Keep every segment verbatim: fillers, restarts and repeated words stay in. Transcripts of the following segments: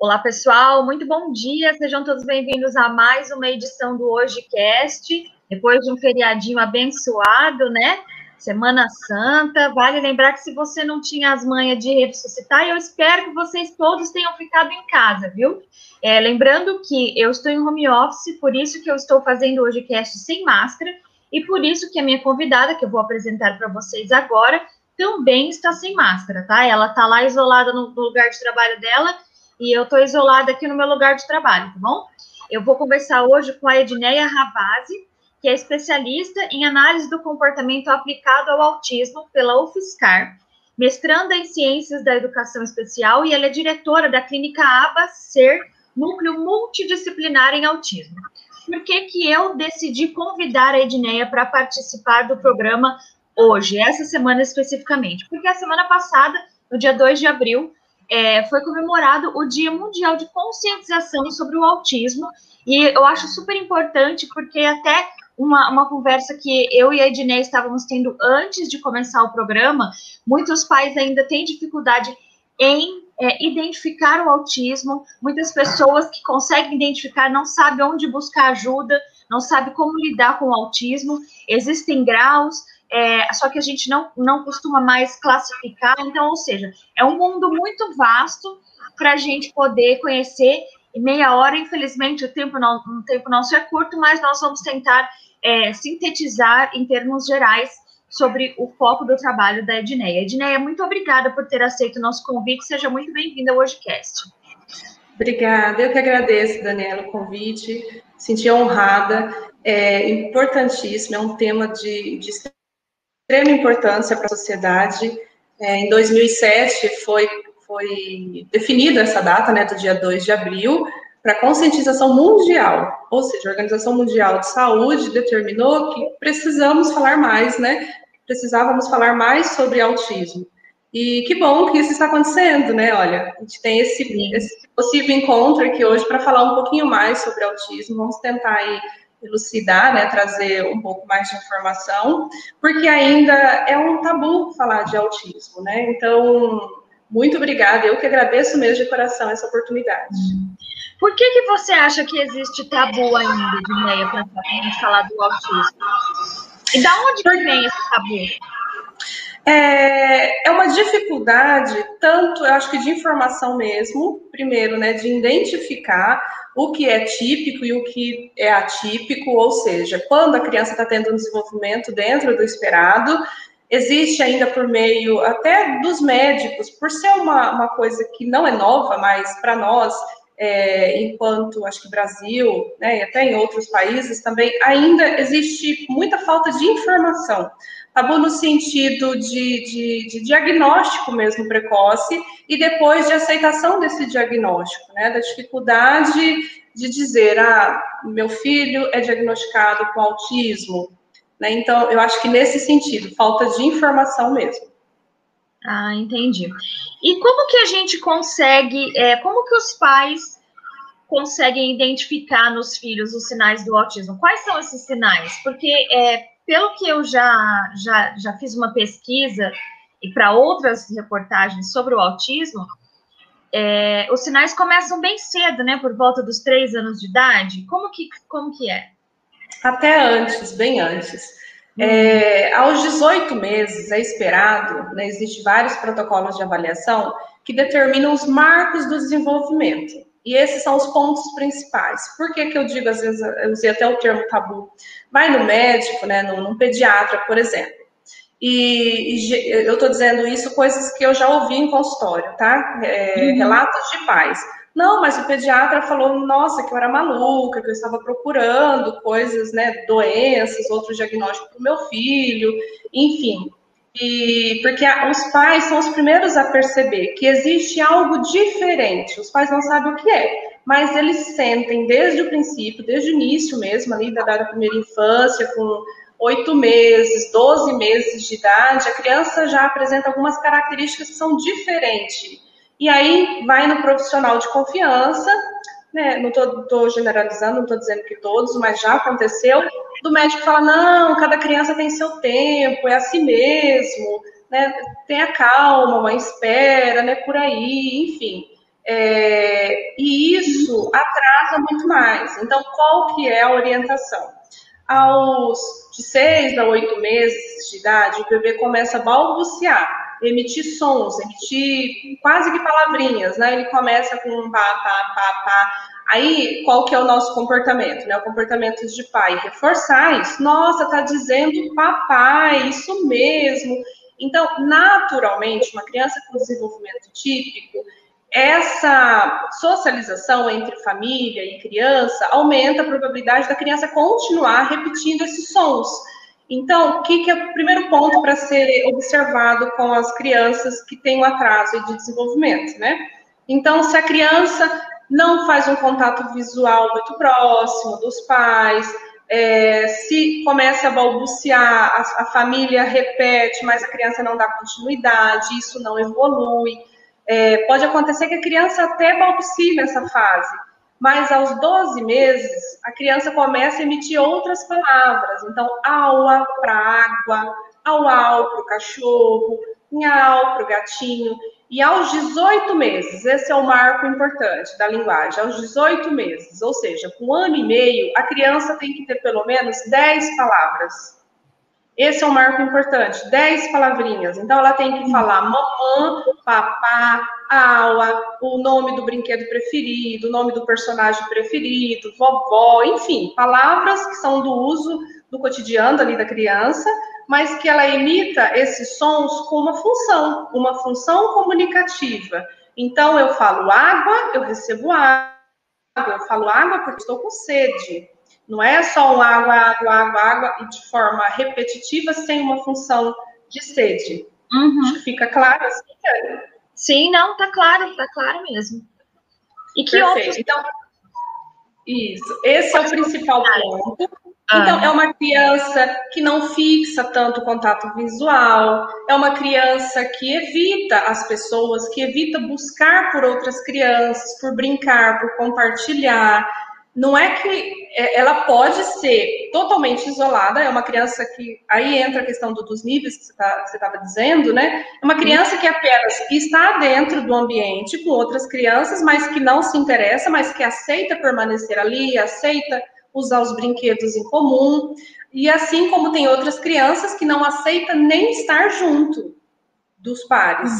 Olá, pessoal, muito bom dia, sejam todos bem-vindos a mais uma edição do HojeCast, depois de um feriadinho abençoado, né? Semana Santa, vale lembrar que se você não tinha as manhas de ressuscitar, eu espero que vocês todos tenham ficado em casa, viu? É, lembrando que eu estou em home office, por isso que eu estou fazendo o HojeCast sem máscara, e por isso que a minha convidada, que eu vou apresentar para vocês agora, também está sem máscara, tá? Ela está lá isolada no lugar de trabalho dela, e eu estou isolada aqui no meu lugar de trabalho, tá bom? Eu vou conversar hoje com a Edneia Ravazi, que é especialista em análise do comportamento aplicado ao autismo pela UFSCar, mestranda em Ciências da Educação Especial, e ela é diretora da clínica AbbaSer, núcleo multidisciplinar em autismo. Por que que eu decidi convidar a Edneia para participar do programa hoje, essa semana especificamente? Porque a semana passada, no dia dois de abril, É, foi comemorado o Dia Mundial de Conscientização sobre o Autismo, e eu acho super importante, porque até uma, uma conversa que eu e a Edneia estávamos tendo antes de começar o programa, muitos pais ainda têm dificuldade em é, identificar o autismo, muitas pessoas que conseguem identificar não sabem onde buscar ajuda, não sabem como lidar com o autismo, existem graus, É, só que a gente não, não costuma mais classificar, então, ou seja, é um mundo muito vasto para a gente poder conhecer, e meia hora, infelizmente, o tempo, não, o tempo nosso é curto, mas nós vamos tentar é, sintetizar em termos gerais sobre o foco do trabalho da Edneia. Edneia, muito obrigada por ter aceito o nosso convite, seja muito bem-vinda ao HojeCast. Obrigada, eu que agradeço, Daniela, o convite, senti honrada, é importantíssimo, é um tema de, de... extrema importância para a sociedade. É, em dois mil e sete foi, foi definida essa data, né, do dia dois de abril, para conscientização mundial, ou seja, a Organização Mundial de Saúde determinou que precisamos falar mais, né, precisávamos falar mais sobre autismo. E que bom que isso está acontecendo, né, olha, a gente tem esse, esse possível encontro aqui hoje para falar um pouquinho mais sobre autismo, vamos tentar aí elucidar, né, trazer um pouco mais de informação, porque ainda é um tabu falar de autismo, né? Então, muito obrigada, eu que agradeço mesmo de coração essa oportunidade. Por que que você acha que existe tabu ainda, Edneia, para a gente falar do autismo? E da onde porque... vem esse tabu? É uma dificuldade, tanto, eu acho que de informação mesmo, primeiro, né, de identificar o que é típico e o que é atípico, ou seja, quando a criança está tendo um desenvolvimento dentro do esperado, existe ainda por meio até dos médicos, por ser uma, uma coisa que não é nova, mas para nós, é, enquanto, acho que Brasil, né, e até em outros países também, ainda existe muita falta de informação. Tabu no sentido de, de, de diagnóstico mesmo precoce e depois de aceitação desse diagnóstico, né? Da dificuldade de dizer, ah, meu filho é diagnosticado com autismo, né? Então, eu acho que nesse sentido, falta de informação mesmo. Ah, entendi. E como que a gente consegue, é, como que os pais conseguem identificar nos filhos os sinais do autismo? Quais são esses sinais? Porque... é, pelo que eu já, já, já fiz uma pesquisa e para outras reportagens sobre o autismo, é, os sinais começam bem cedo, né? Por volta dos três anos de idade. Como que, como que é? Até antes, bem antes. É, aos dezoito meses é esperado, né, existem vários protocolos de avaliação que determinam os marcos do desenvolvimento. E esses são os pontos principais. Por que que eu digo, às vezes, eu usei até o termo tabu? Vai no médico, né, num, num pediatra, por exemplo. E, e eu estou dizendo isso, coisas que eu já ouvi em consultório, tá? É, uhum. Relatos de pais. Não, mas o pediatra falou, nossa, que eu era maluca, que eu estava procurando coisas, né, doenças, outros diagnósticos para o meu filho, enfim. E porque os pais são os primeiros a perceber que existe algo diferente, os pais não sabem o que é, mas eles sentem desde o princípio, desde o início mesmo, ali da, da primeira infância, com oito meses, doze meses de idade, a criança já apresenta algumas características que são diferentes. E aí vai no profissional de confiança, né? Não estou generalizando, não estou dizendo que todos, mas já aconteceu... do médico fala, não, cada criança tem seu tempo, é assim mesmo, né? Tenha calma, uma espera, né? Por aí, enfim. É, e isso atrasa muito mais. Então, qual que é a orientação? Aos de seis a oito meses de idade, o bebê começa a balbuciar, emitir sons, emitir quase que palavrinhas, né? Ele começa com um pá, pá, pá, pá. Aí, qual que é o nosso comportamento, né? O comportamento de pai, reforçar isso. Nossa, tá dizendo papai, isso mesmo. Então, naturalmente, uma criança com desenvolvimento típico, essa socialização entre família e criança aumenta a probabilidade da criança continuar repetindo esses sons. Então, o que, que é o primeiro ponto para ser observado com as crianças que têm um atraso de desenvolvimento, né? Então, se a criança não faz um contato visual muito próximo dos pais, é, se começa a balbuciar, a, a família repete, mas a criança não dá continuidade, isso não evolui. É, pode acontecer que a criança até balbucie nessa fase, mas aos doze meses, a criança começa a emitir outras palavras. Então, aua para água, auau para o cachorro, nhau para o gatinho. E aos dezoito meses, esse é o marco importante da linguagem, aos dezoito meses, ou seja, com um ano e meio, a criança tem que ter pelo menos dez palavras. Esse é um marco importante, dez palavrinhas. Então, ela tem que falar mamã, papá, aua, o nome do brinquedo preferido, o nome do personagem preferido, vovó, enfim, palavras que são do uso do cotidiano ali da criança, mas que ela emita esses sons com uma função, uma função comunicativa. Então, eu falo água, eu recebo água, eu falo água porque estou com sede. Não é só um água, água, água, água, e de forma repetitiva, sem uma função de sede. Uhum. Acho que fica claro assim, né? Sim, não, tá claro, tá claro mesmo. E que perfeito. Outros... Então, isso, esse é o principal ponto. Então, é uma criança que não fixa tanto contato visual, é uma criança que evita as pessoas, que evita buscar por outras crianças, por brincar, por compartilhar. Não é que ela pode ser totalmente isolada, é uma criança que... Aí entra a questão do, dos níveis que você estava dizendo, né? É uma criança que apenas está dentro do ambiente com outras crianças, mas que não se interessa, mas que aceita permanecer ali, aceita usar os brinquedos em comum. E assim como tem outras crianças que não aceitam nem estar junto dos pares. Uhum.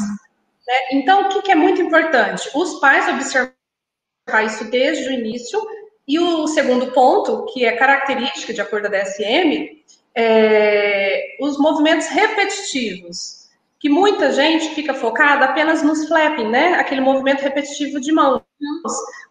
Né? Então, o que, que é muito importante? Os pais observar isso desde o início. E o segundo ponto, que é característica, de acordo com a D S M, é os movimentos repetitivos, que muita gente fica focada apenas nos flapping, né? Aquele movimento repetitivo de mãos.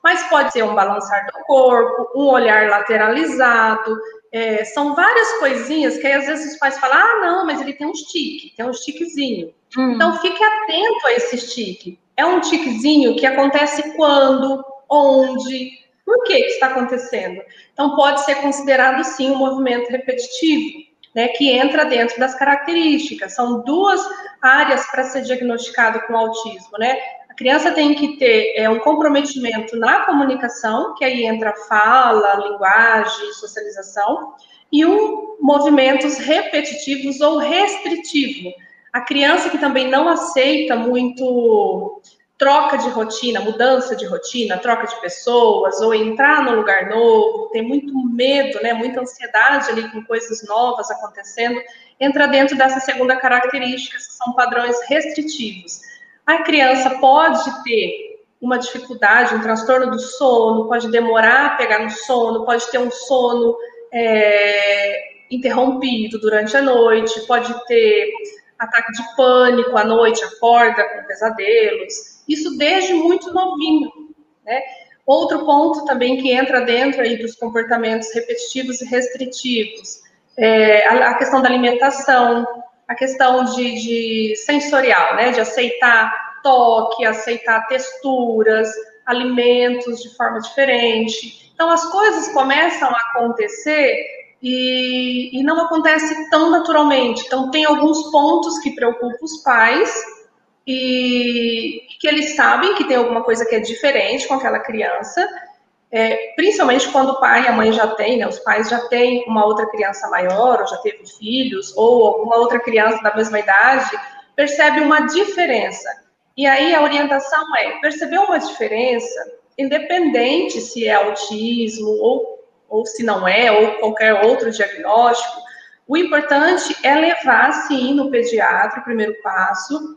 Mas pode ser um balançar do corpo, um olhar lateralizado, é, são várias coisinhas que aí, às vezes os pais falam, ah, não, mas ele tem um tique, tem um tiquezinho. Hum. Então, fique atento a esse tique. É um tiquezinho que acontece quando, onde... Por que que está acontecendo? Então, pode ser considerado, sim, um movimento repetitivo, né, que entra dentro das características. São duas áreas para ser diagnosticado com autismo, né? A criança tem que ter é, um comprometimento na comunicação, que aí entra fala, linguagem, socialização, e um movimentos repetitivos ou restritivo. A criança que também não aceita muito... troca de rotina, mudança de rotina, troca de pessoas, ou entrar num lugar novo, tem muito medo, né, muita ansiedade ali com coisas novas acontecendo, entra dentro dessa segunda característica, que são padrões restritivos. A criança pode ter uma dificuldade, um transtorno do sono, pode demorar a pegar no sono, pode ter um sono é, interrompido durante a noite, pode ter ataque de pânico à noite, acorda com pesadelos, isso desde muito novinho, né? Outro ponto também que entra dentro aí dos comportamentos repetitivos e restritivos, é a questão da alimentação, a questão de, de sensorial, né? De aceitar toque, aceitar texturas, alimentos de forma diferente. Então, as coisas começam a acontecer... E, e não acontece tão naturalmente. Então, tem alguns pontos que preocupam os pais e que eles sabem que tem alguma coisa que é diferente com aquela criança, é, principalmente quando o pai e a mãe já têm, né, os pais já têm uma outra criança maior, ou já teve filhos, ou alguma outra criança da mesma idade, percebe uma diferença. E aí a orientação é perceber uma diferença, independente se é autismo ou, ou se não é, ou qualquer outro diagnóstico. O importante é levar, sim, no pediatra, o primeiro passo.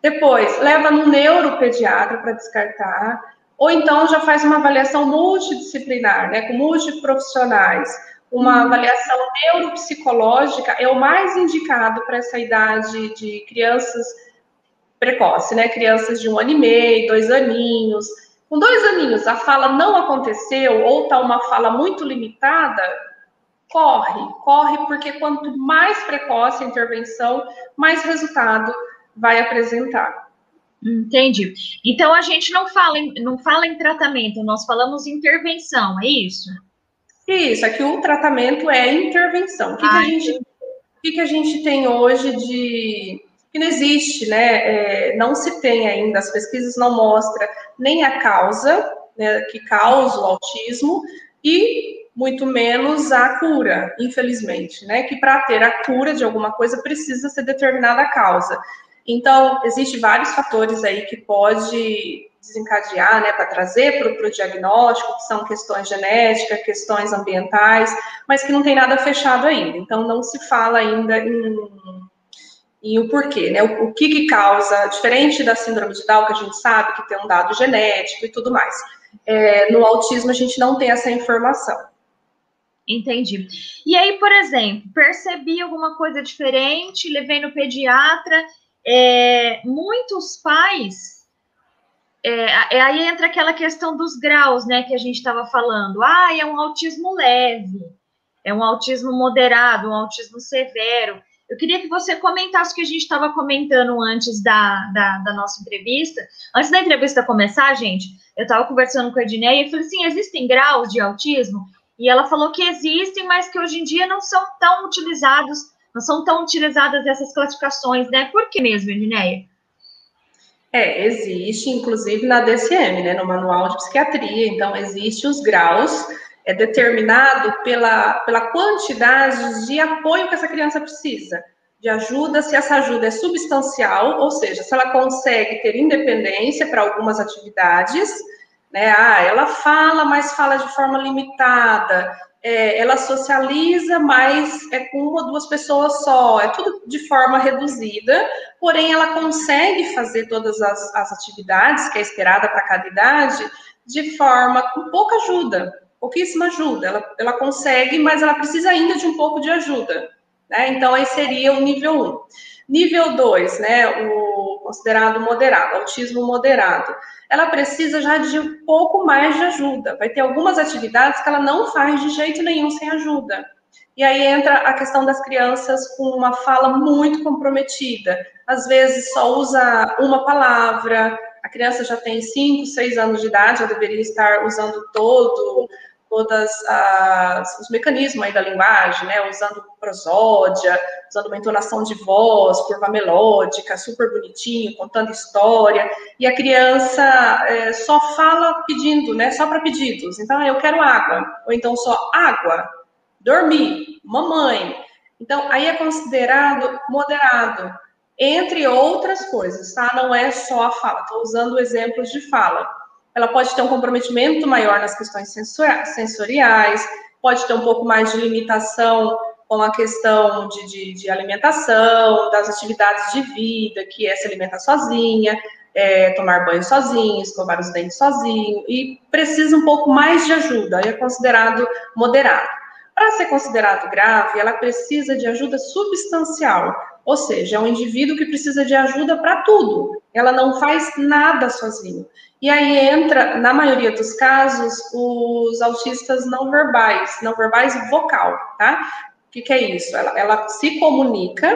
Depois, leva no neuropediatra para descartar. Ou então já faz uma avaliação multidisciplinar, né, com multiprofissionais. Uma avaliação neuropsicológica é o mais indicado para essa idade de crianças precoce, né? Crianças de um ano e meio, dois aninhos. Com dois aninhos, a fala não aconteceu ou está uma fala muito limitada, corre, corre, porque quanto mais precoce a intervenção, mais resultado vai apresentar. Entendi. Então, a gente não fala em, não fala em tratamento, nós falamos em intervenção, é isso? Isso, aqui o tratamento é intervenção. O que, que, a, gente, que, que a gente tem hoje de... que não existe, né? É, não se tem ainda, as pesquisas não mostram nem a causa, né, que causa o autismo, e muito menos a cura, infelizmente, né? Que para ter a cura de alguma coisa precisa ser determinada a causa. Então, existem vários fatores aí que pode desencadear, né, para trazer para o diagnóstico, que são questões genéticas, questões ambientais, mas que não tem nada fechado ainda. Então, não se fala ainda em, em o porquê, né, o, o que, que causa, diferente da síndrome de Down, que a gente sabe que tem um dado genético e tudo mais. É, no autismo, a gente não tem essa informação. Entendi. E aí, por exemplo, percebi alguma coisa diferente, levei no pediatra... É, muitos pais, é, aí entra aquela questão dos graus, né, que a gente estava falando. Ah, é um autismo leve, é um autismo moderado, um autismo severo. Eu queria que você comentasse o que a gente estava comentando antes da, da, da nossa entrevista. Antes da entrevista começar, gente, eu estava conversando com a Edneia e falei assim, existem graus de autismo? E ela falou que existem, mas que hoje em dia não são tão utilizados. Não são tão utilizadas essas classificações, né? Por que mesmo, Edneia? É, existe, inclusive, na D S M, né? No Manual de Psiquiatria. Então, existem os graus, é determinado pela, pela quantidade de apoio que essa criança precisa, de ajuda, se essa ajuda é substancial, ou seja, se ela consegue ter independência para algumas atividades, né? Ah, ela fala, mas fala de forma limitada. É, ela socializa, mas é com uma ou duas pessoas só, é tudo de forma reduzida, porém ela consegue fazer todas as, as atividades que é esperada para cada idade de forma com pouca ajuda, pouquíssima ajuda, ela, ela consegue, mas ela precisa ainda de um pouco de ajuda, né? Então aí seria o nível um. Nível dois, né, o considerado moderado, autismo moderado, ela precisa já de um pouco mais de ajuda. Vai ter algumas atividades que ela não faz de jeito nenhum sem ajuda. E aí entra a questão das crianças com uma fala muito comprometida. Às vezes só usa uma palavra, a criança já tem cinco, seis anos de idade, ela deveria estar usando todo, todas as, os mecanismos aí da linguagem, né? Usando prosódia, usando uma entonação de voz, curva melódica, super bonitinho, contando história, e a criança é, só fala pedindo, né? Só para pedidos. Então, eu quero água, ou então só água, dormir, mamãe. Então, aí é considerado moderado, entre outras coisas, tá? Não é só a fala, estou usando exemplos de fala. Ela pode ter um comprometimento maior nas questões sensoriais, pode ter um pouco mais de limitação com a questão de, de, de alimentação, das atividades de vida, que é se alimentar sozinha, é, tomar banho sozinho, escovar os dentes sozinho, e precisa um pouco mais de ajuda, é considerado moderado. Para ser considerado grave, ela precisa de ajuda substancial, ou seja, é um indivíduo que precisa de ajuda para tudo, ela não faz nada sozinho. E aí entra, na maioria dos casos, os autistas não verbais, não verbais vocal, tá? O que, que é isso? Ela, ela se comunica,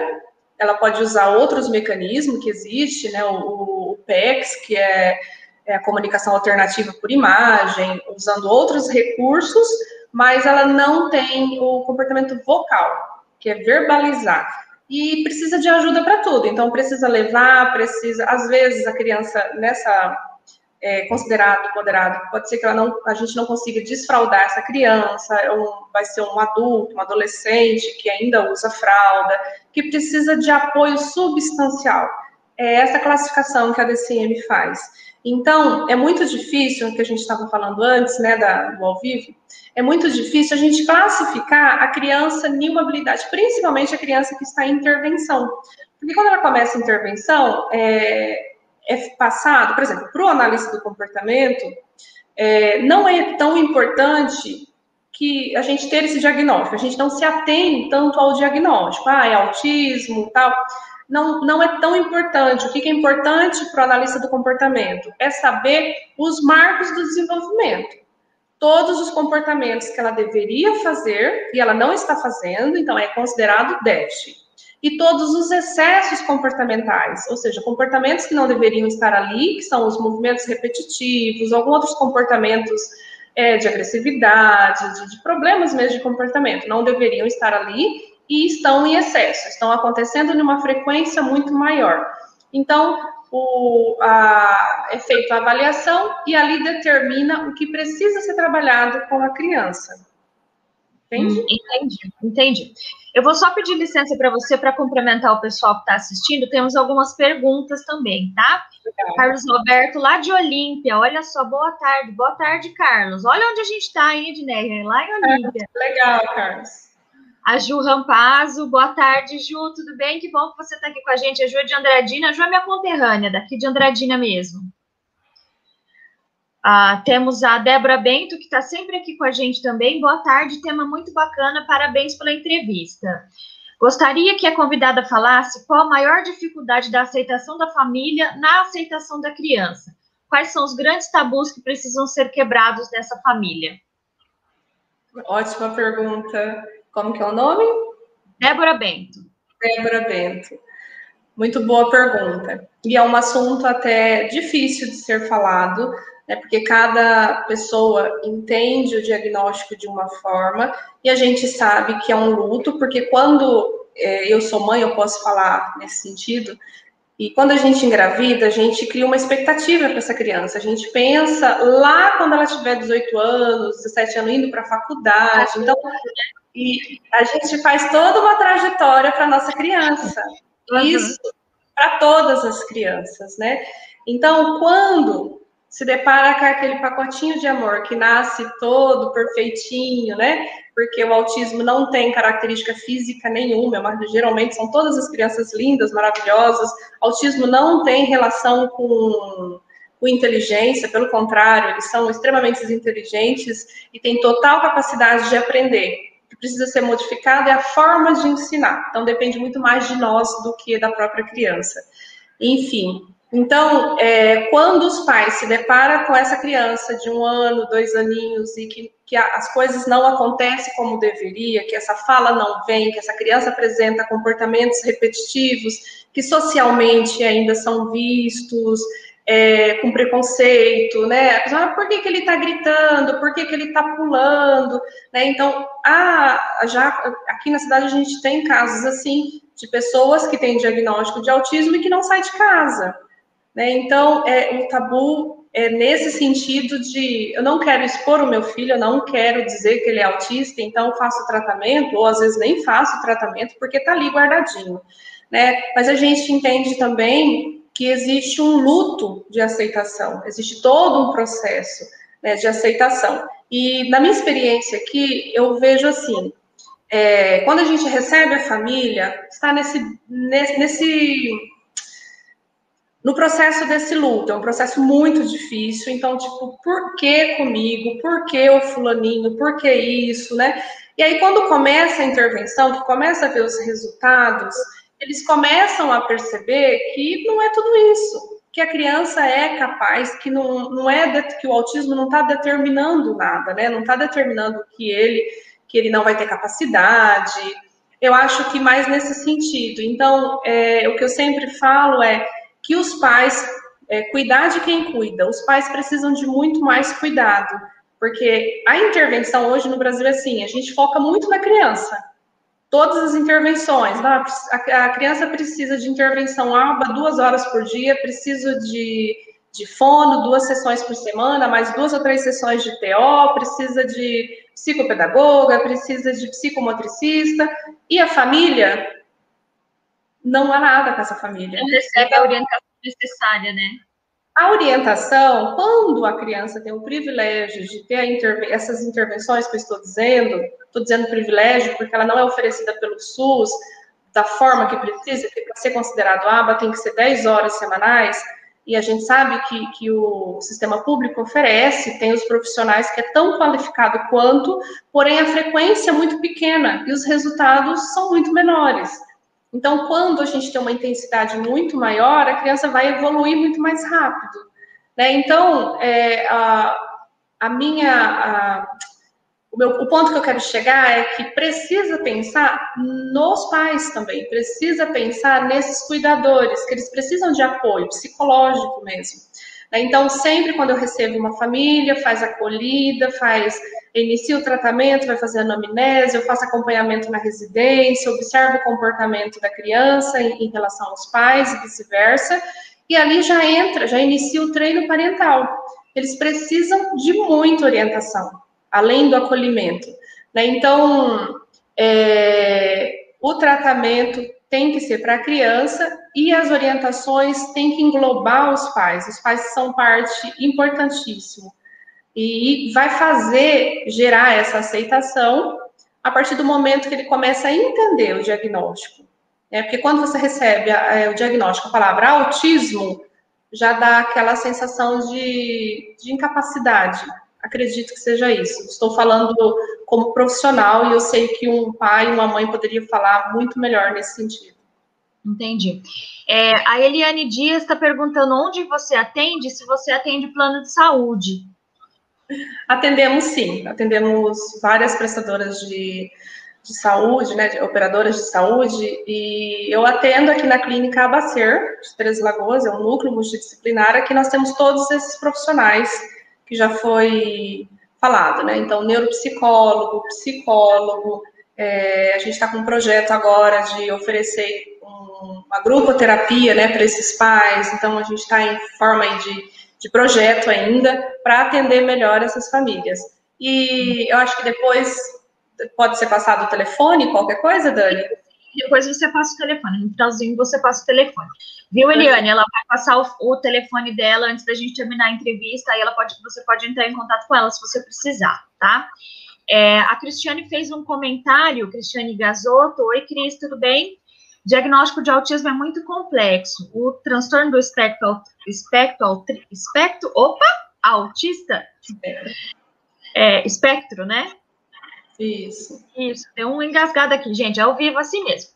ela pode usar outros mecanismos que existem, né? O, o P E C S, que é, é a comunicação alternativa por imagem, usando outros recursos, mas ela não tem o comportamento vocal, que é verbalizar. E precisa de ajuda para tudo, então precisa levar, precisa... Às vezes a criança nessa... É, considerado, moderado, pode ser que ela não, a gente não consiga desfraldar essa criança, um, vai ser um adulto, um adolescente que ainda usa fralda, que precisa de apoio substancial. é essa classificação que a D S M faz. Então, é muito difícil, o que a gente estava falando antes, né, da, do ao vivo, é muito difícil a gente classificar a criança em uma habilidade, principalmente a criança que está em intervenção. Porque quando ela começa a intervenção, é, é passado, por exemplo, para o analista do comportamento, é, não é tão importante que a gente ter esse diagnóstico, a gente não se atém tanto ao diagnóstico, ah, é autismo e tal. Não, não é tão importante. O que é importante para o analista do comportamento é saber os marcos do desenvolvimento. Todos os comportamentos que ela deveria fazer e ela não está fazendo, então é considerado déficit. E todos os excessos comportamentais, ou seja, comportamentos que não deveriam estar ali, que são os movimentos repetitivos, alguns outros comportamentos é, de agressividade, de, de problemas mesmo de comportamento, não deveriam estar ali, e estão em excesso, estão acontecendo em uma frequência muito maior. Então, o, a, é feita a avaliação e ali determina o que precisa ser trabalhado com a criança. Entende? Entendi, entendi. Eu vou só pedir licença para você, para complementar o pessoal que está assistindo, temos algumas perguntas também, tá? Legal. Carlos Roberto, lá de Olímpia, olha só, boa tarde, boa tarde, Carlos. Olha onde a gente está, hein, Edneia, lá em Olímpia. É, legal, Carlos. A Ju Rampazzo, boa tarde, Ju, tudo bem? Que bom que você está aqui com a gente. A Ju é de Andradina, a Ju é minha conterrânea, daqui de Andradina mesmo. Ah, temos a Débora Bento, que está sempre aqui com a gente também. Boa tarde, tema muito bacana, parabéns pela entrevista. Gostaria que a convidada falasse qual a maior dificuldade da aceitação da família na aceitação da criança. Quais são os grandes tabus que precisam ser quebrados nessa família? Ótima pergunta. Como que é o nome? Débora Bento. Débora Bento. Muito boa pergunta. E é um assunto até difícil de ser falado, né, porque cada pessoa entende o diagnóstico de uma forma e a gente sabe que é um luto, porque quando é, eu sou mãe, eu posso falar nesse sentido, e quando a gente engravida, a gente cria uma expectativa para essa criança. A gente pensa lá quando ela tiver dezoito anos, dezessete anos, indo para a faculdade. Então... E a gente faz toda uma trajetória para a nossa criança. Isso para todas as crianças, né? Então, quando se depara com aquele pacotinho de amor que nasce todo perfeitinho, né? Porque o autismo não tem característica física nenhuma, mas geralmente são todas as crianças lindas, maravilhosas. O autismo não tem relação com... com inteligência, pelo contrário, eles são extremamente inteligentes e têm total capacidade de aprender. O que precisa ser modificado é a forma de ensinar. Então, depende muito mais de nós do que da própria criança. Enfim, então, é, quando os pais se deparam com essa criança de um ano, dois aninhos, e que, que as coisas não acontecem como deveria, que essa fala não vem, que essa criança apresenta comportamentos repetitivos, que socialmente ainda são vistos... É, com preconceito, né? Ah, por que que ele tá gritando? Por que que ele tá pulando? Né? Então, ah, já aqui na cidade a gente tem casos assim de pessoas que têm diagnóstico de autismo e que não saem de casa, né? Então, é, o tabu é nesse sentido de eu não quero expor o meu filho, eu não quero dizer que ele é autista, então faço tratamento, ou às vezes nem faço tratamento porque tá ali guardadinho, né? Mas a gente entende também que existe um luto de aceitação, existe todo um processo, né, de aceitação. E na minha experiência aqui, eu vejo assim, é, quando a gente recebe a família, está nesse, nesse, nesse, no processo desse luto, é um processo muito difícil, então, tipo, por que comigo? Por que o fulaninho? Por que isso, né? E aí, quando começa a intervenção, que começa a ver os resultados... eles começam a perceber que não é tudo isso, que a criança é capaz, que não, não é que o autismo não está determinando nada, né? Não está determinando que ele, que ele não vai ter capacidade. Eu acho que mais nesse sentido. Então, é, o que eu sempre falo é que os pais, é, cuidar de quem cuida, os pais precisam de muito mais cuidado, porque a intervenção hoje no Brasil é assim, a gente foca muito na criança. Todas as intervenções, a criança precisa de intervenção ABA duas horas por dia, precisa de, de fono, duas sessões por semana, mais duas ou três sessões de T O, precisa de psicopedagoga, precisa de psicomotricista, e a família não há nada com essa família. Não recebe a orientação necessária, né? A orientação, quando a criança tem o privilégio de ter interve- essas intervenções que eu estou dizendo, estou dizendo privilégio porque ela não é oferecida pelo SUS da forma que precisa, porque para ser considerado ABA tem que ser dez horas semanais, e a gente sabe que, que o sistema público oferece, tem os profissionais que é tão qualificado quanto, porém a frequência é muito pequena e os resultados são muito menores. Então, quando a gente tem uma intensidade muito maior, a criança vai evoluir muito mais rápido, né? Então, é, a, a minha, a, o, meu, o ponto que eu quero chegar é que precisa pensar nos pais também, precisa pensar nesses cuidadores, que eles precisam de apoio psicológico mesmo, né? Então, sempre quando eu recebo uma família, faz acolhida, faz... inicia o tratamento, vai fazer anamnese, eu faço acompanhamento na residência, observo o comportamento da criança em, em relação aos pais e vice-versa, e ali já entra, já inicia o treino parental. Eles precisam de muita orientação, além do acolhimento, né? Então, é, o tratamento tem que ser para a criança e as orientações têm que englobar os pais. Os pais são parte importantíssima. E vai fazer, gerar essa aceitação a partir do momento que ele começa a entender o diagnóstico, né? Porque quando você recebe a, a, o diagnóstico, a palavra autismo, já dá aquela sensação de, de incapacidade. Acredito que seja isso. Estou falando como profissional e eu sei que um pai e uma mãe poderiam falar muito melhor nesse sentido. Entendi. É, a Eliane Dias está perguntando onde você atende, se você atende plano de saúde. Atendemos sim, atendemos várias prestadoras de, de saúde, né, de operadoras de saúde, e eu atendo aqui na clínica AbbaSer, de Três Lagoas, é um núcleo multidisciplinar, aqui nós temos todos esses profissionais que já foi falado, né, então neuropsicólogo, psicólogo, é, a gente está com um projeto agora de oferecer um, uma grupoterapia, né, para esses pais, então a gente está em forma aí de de projeto ainda, para atender melhor essas famílias. E eu acho que depois pode ser passado o telefone, qualquer coisa, Dani? Depois você passa o telefone, no finalzinho você passa o telefone. Viu, Eliane? Ela vai passar o, o telefone dela antes da gente terminar a entrevista, aí ela pode, você pode entrar em contato com ela se você precisar, tá? É, a Cristiane fez um comentário, Cristiane Gazotto, oi, Cris, tudo bem? Diagnóstico de autismo é muito complexo. O transtorno do espectro, espectro, espectro, opa, autista, é, espectro, né? Isso. Isso, tem um engasgado aqui, gente, ao vivo assim mesmo.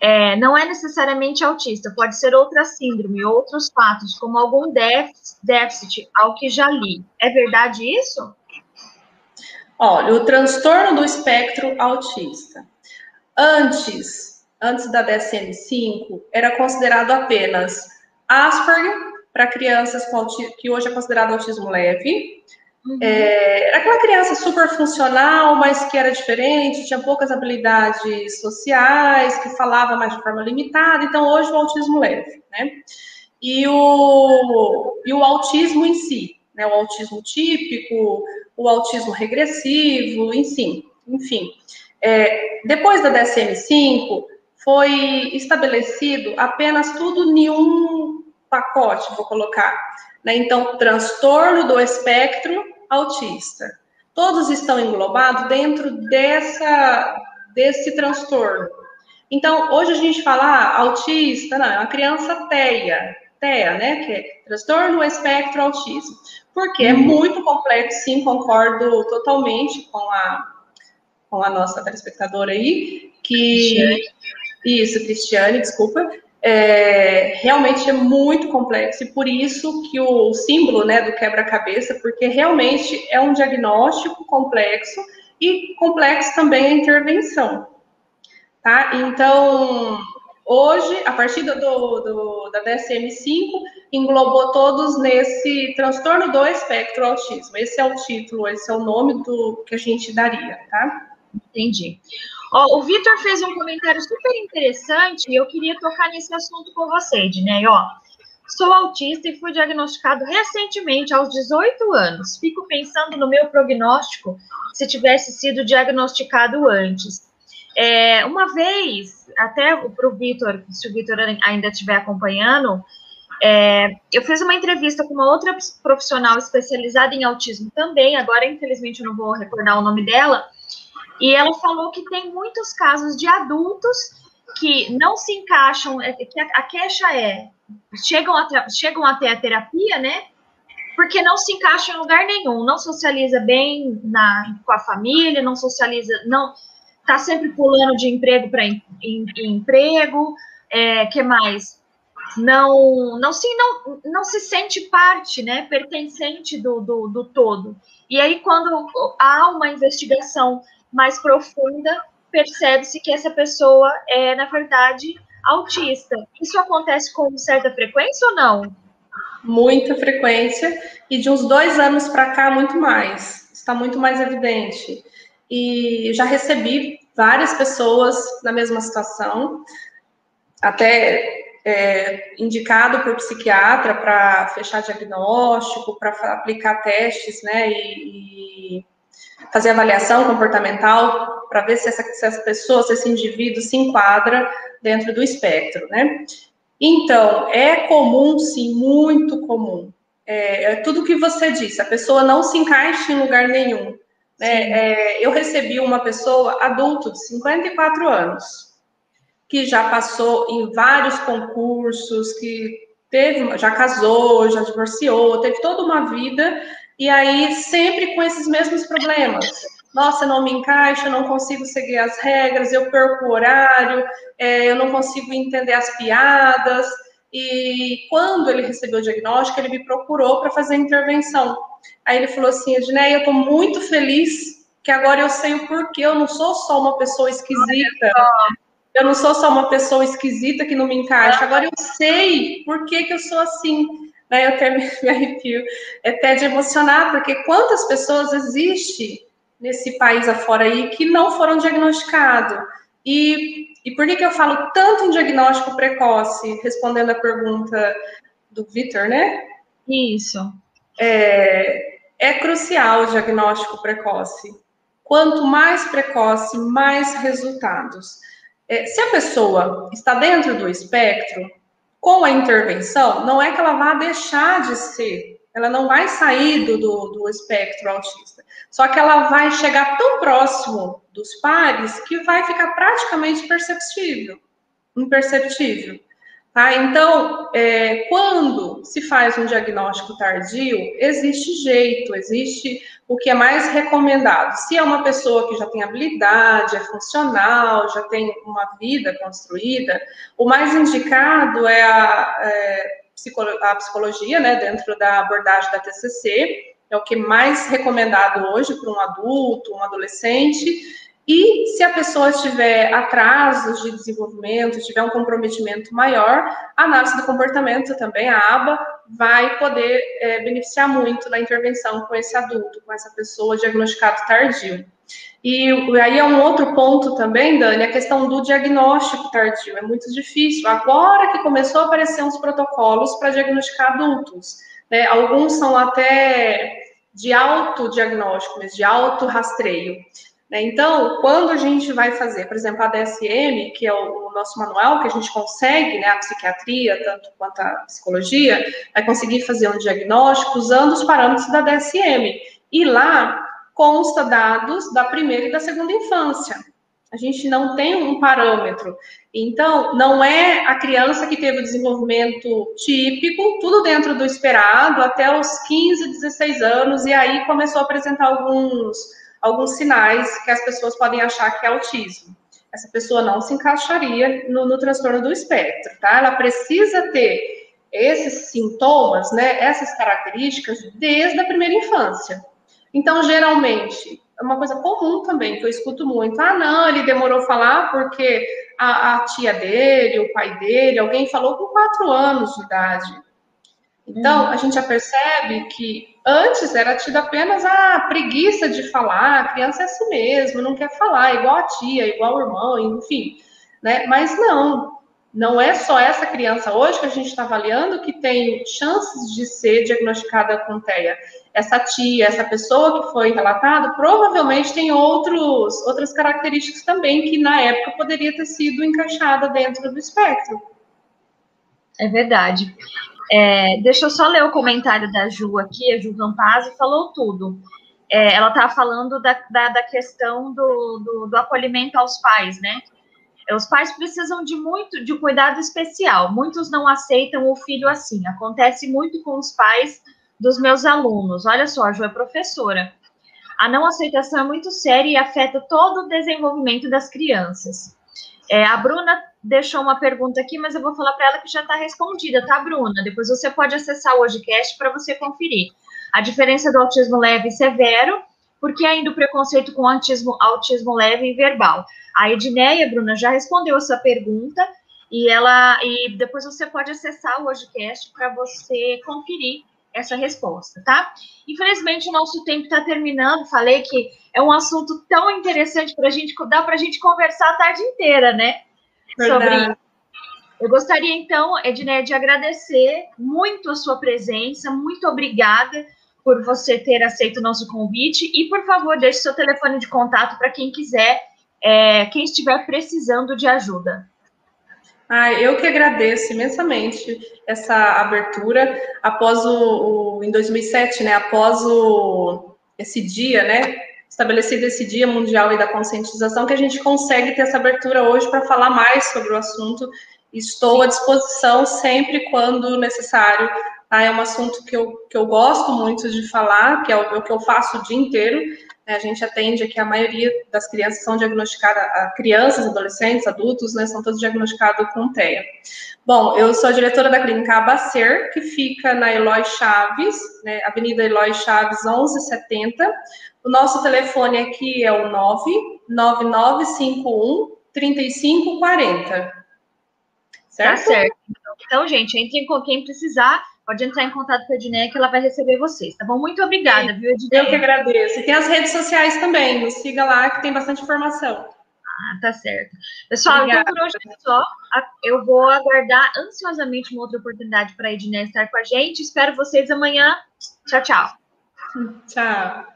É, não é necessariamente autista, pode ser outra síndrome, outros fatos, como algum déficit, déficit ao que já li. É verdade isso? Olha, o transtorno do espectro autista. Antes... antes da D S M cinco, era considerado apenas Asperger, para crianças com autismo, que hoje é considerado autismo leve. Uhum. É, era aquela criança super funcional, mas que era diferente, tinha poucas habilidades sociais, que falava mais de forma limitada, então hoje o autismo leve, né? E o, e o autismo em si, né? O autismo típico, o autismo regressivo, enfim. enfim. É, depois da D S M cinco, foi estabelecido apenas tudo em um pacote, vou colocar, né? Então, transtorno do espectro autista. Todos estão englobados dentro dessa, desse transtorno. Então, hoje a gente fala ah, autista, não, é uma criança T E A, T E A, né? Que é transtorno do espectro autismo. Porque é muito complexo, sim, concordo totalmente com a, com a nossa telespectadora aí, que... Gente. Isso, Cristiane, desculpa, é, realmente é muito complexo, e por isso que o, o símbolo, né, do quebra-cabeça, porque realmente é um diagnóstico complexo, e complexo também a intervenção, tá? Então, hoje, a partir do, do, da D S M cinco, englobou todos nesse transtorno do espectro autismo, esse é o título, esse é o nome do que a gente daria, tá? Entendi. Ó, o Vitor fez um comentário super interessante e eu queria tocar nesse assunto com você, Edneia. Ó, sou autista e fui diagnosticado recentemente, aos dezoito anos. Fico pensando no meu prognóstico se tivesse sido diagnosticado antes. É, uma vez, até para o Vitor, se o Vitor ainda estiver acompanhando, é, eu fiz uma entrevista com uma outra profissional especializada em autismo também, agora, infelizmente, eu não vou recordar o nome dela, e ela falou que tem muitos casos de adultos que não se encaixam, que a queixa é, chegam até, chegam até a terapia, né, porque não se encaixa em lugar nenhum, não socializa bem na, com a família, não socializa, não... Tá sempre pulando de emprego para em, em, em emprego, é, que mais? Não, não, se, não, não se sente parte, né, pertencente do, do, do todo. E aí, quando há uma investigação mais profunda, percebe-se que essa pessoa é, na verdade, autista. Isso acontece com certa frequência ou não? Muita frequência, e de uns dois anos para cá, muito mais. Está muito mais evidente. E já recebi várias pessoas na mesma situação, até é, indicado por psiquiatra para fechar diagnóstico, para aplicar testes, né, e, e fazer avaliação comportamental para ver se essa, se essa pessoa, se esse indivíduo se enquadra dentro do espectro, né. Então, é comum, sim, muito comum. É, é tudo o que você disse, a pessoa não se encaixa em lugar nenhum. É, é, eu recebi uma pessoa, adulto, de cinquenta e quatro anos, que já passou em vários concursos, que teve, já casou, já divorciou, teve toda uma vida, e aí sempre com esses mesmos problemas. Nossa, não me encaixo, eu não consigo seguir as regras, eu perco o horário, é, eu não consigo entender as piadas. E quando ele recebeu o diagnóstico, ele me procurou para fazer a intervenção. Aí ele falou assim, Edneia, eu estou muito feliz que agora eu sei o porquê, eu não sou só uma pessoa esquisita, eu não sou só uma pessoa esquisita que não me encaixa, agora eu sei por que que eu sou assim. Né? Eu até me, me arrepio, até de emocionar, porque quantas pessoas existe nesse país afora aí que não foram diagnosticadas? E, e por que que eu falo tanto em diagnóstico precoce, respondendo a pergunta do Vitor, né? Isso. É, é crucial o diagnóstico precoce. Quanto mais precoce, mais resultados. É, se a pessoa está dentro do espectro, com a intervenção, não é que ela vá deixar de ser, ela não vai sair do, do, do espectro autista, só que ela vai chegar tão próximo dos pares que vai ficar praticamente perceptível, imperceptível. Ah, então, é, quando se faz um diagnóstico tardio, existe jeito, existe o que é mais recomendado. Se é uma pessoa que já tem habilidade, é funcional, já tem uma vida construída, o mais indicado é a, é, a psicologia, né, dentro da abordagem da T C C, é o que é mais recomendado hoje para um adulto, um adolescente. E se a pessoa tiver atrasos de desenvolvimento, tiver um comprometimento maior, a análise do comportamento também, a ABA, vai poder é, beneficiar muito na intervenção com esse adulto, com essa pessoa diagnosticada tardio. E, e aí é um outro ponto também, Dani, a questão do diagnóstico tardio. É muito difícil. Agora que começou a aparecer uns protocolos para diagnosticar adultos, né? Alguns são até de autodiagnóstico, mas de autorrastreio. Então, quando a gente vai fazer, por exemplo, a D S M, que é o nosso manual, que a gente consegue, né, a psiquiatria, tanto quanto a psicologia, vai conseguir fazer um diagnóstico usando os parâmetros da D S M. E lá consta dados da primeira e da segunda infância. A gente não tem um parâmetro. Então, não é a criança que teve o desenvolvimento típico, tudo dentro do esperado, até os quinze, dezesseis anos, e aí começou a apresentar alguns... alguns sinais que as pessoas podem achar que é autismo. Essa pessoa não se encaixaria no, no transtorno do espectro, tá? Ela precisa ter esses sintomas, né, essas características, desde a primeira infância. Então, geralmente, é uma coisa comum também, que eu escuto muito. Ah, não, ele demorou a falar porque a, a tia dele, o pai dele, alguém falou com quatro anos de idade. Então, a gente já percebe que antes era tido apenas a preguiça de falar, a criança é assim mesmo, não quer falar, igual a tia, igual o irmão, enfim, né? Mas não, Não é só essa criança hoje que a gente está avaliando que tem chances de ser diagnosticada com T E A. Essa tia, essa pessoa que foi relatada, provavelmente tem outros, outras características também que na época poderia ter sido encaixada dentro do espectro. É verdade. É, deixa eu só ler o comentário da Ju aqui, a Ju Campazzi falou tudo. É, ela estava falando da, da, da questão do, do, do acolhimento aos pais, né? Os pais precisam de muito, de cuidado especial. Muitos não aceitam o filho assim. Acontece muito com os pais dos meus alunos. Olha só, a Ju é professora. A não aceitação é muito séria e afeta todo o desenvolvimento das crianças. É, a Bruna deixou uma pergunta aqui, mas eu vou falar para ela que já está respondida, tá, Bruna? Depois você pode acessar o HojeCast para você conferir. A diferença do autismo leve e severo, porque ainda o preconceito com autismo, autismo leve e verbal. A Edneia, Bruna, já respondeu essa pergunta e ela e depois você pode acessar o HojeCast para você conferir essa resposta, tá? Infelizmente, o nosso tempo está terminando. Falei que é um assunto tão interessante para a gente, dá para a gente conversar a tarde inteira, né? Verdade. Sobre isso. Eu gostaria, então, Edneia, de agradecer muito a sua presença. Muito obrigada por você ter aceito o nosso convite. E, por favor, deixe seu telefone de contato para quem quiser, é, quem estiver precisando de ajuda. Ah, eu que agradeço imensamente essa abertura. Após o, o em dois mil e sete, né, após o, esse dia, né, estabelecido esse Dia Mundial e da Conscientização, que a gente consegue ter essa abertura hoje para falar mais sobre o assunto. Estou Sim. à disposição sempre quando necessário. Ah, é um assunto que eu, que eu gosto muito de falar, que é o, o que eu faço o dia inteiro. A gente atende aqui, a maioria das crianças são diagnosticadas, crianças, adolescentes, adultos, né, são todos diagnosticados com T E A. Bom, eu sou a diretora da clínica AbbaSer, que fica na Eloy Chaves, né, Avenida Eloy Chaves, onze setenta. O nosso telefone aqui é o nove nove nove cinco um, três cinco quatro zero. Certo? Tá certo. Então, gente, entre com quem precisar, pode entrar em contato com a Edneia que ela vai receber vocês, tá bom? Muito obrigada, Sim, viu, Edneia? Eu que agradeço. E tem as redes sociais também, nos siga lá que tem bastante informação. Ah, tá certo. Pessoal, obrigada. Então por hoje é só. Eu vou aguardar ansiosamente uma outra oportunidade para a Edneia estar com a gente. Espero vocês amanhã. Tchau, tchau. Tchau.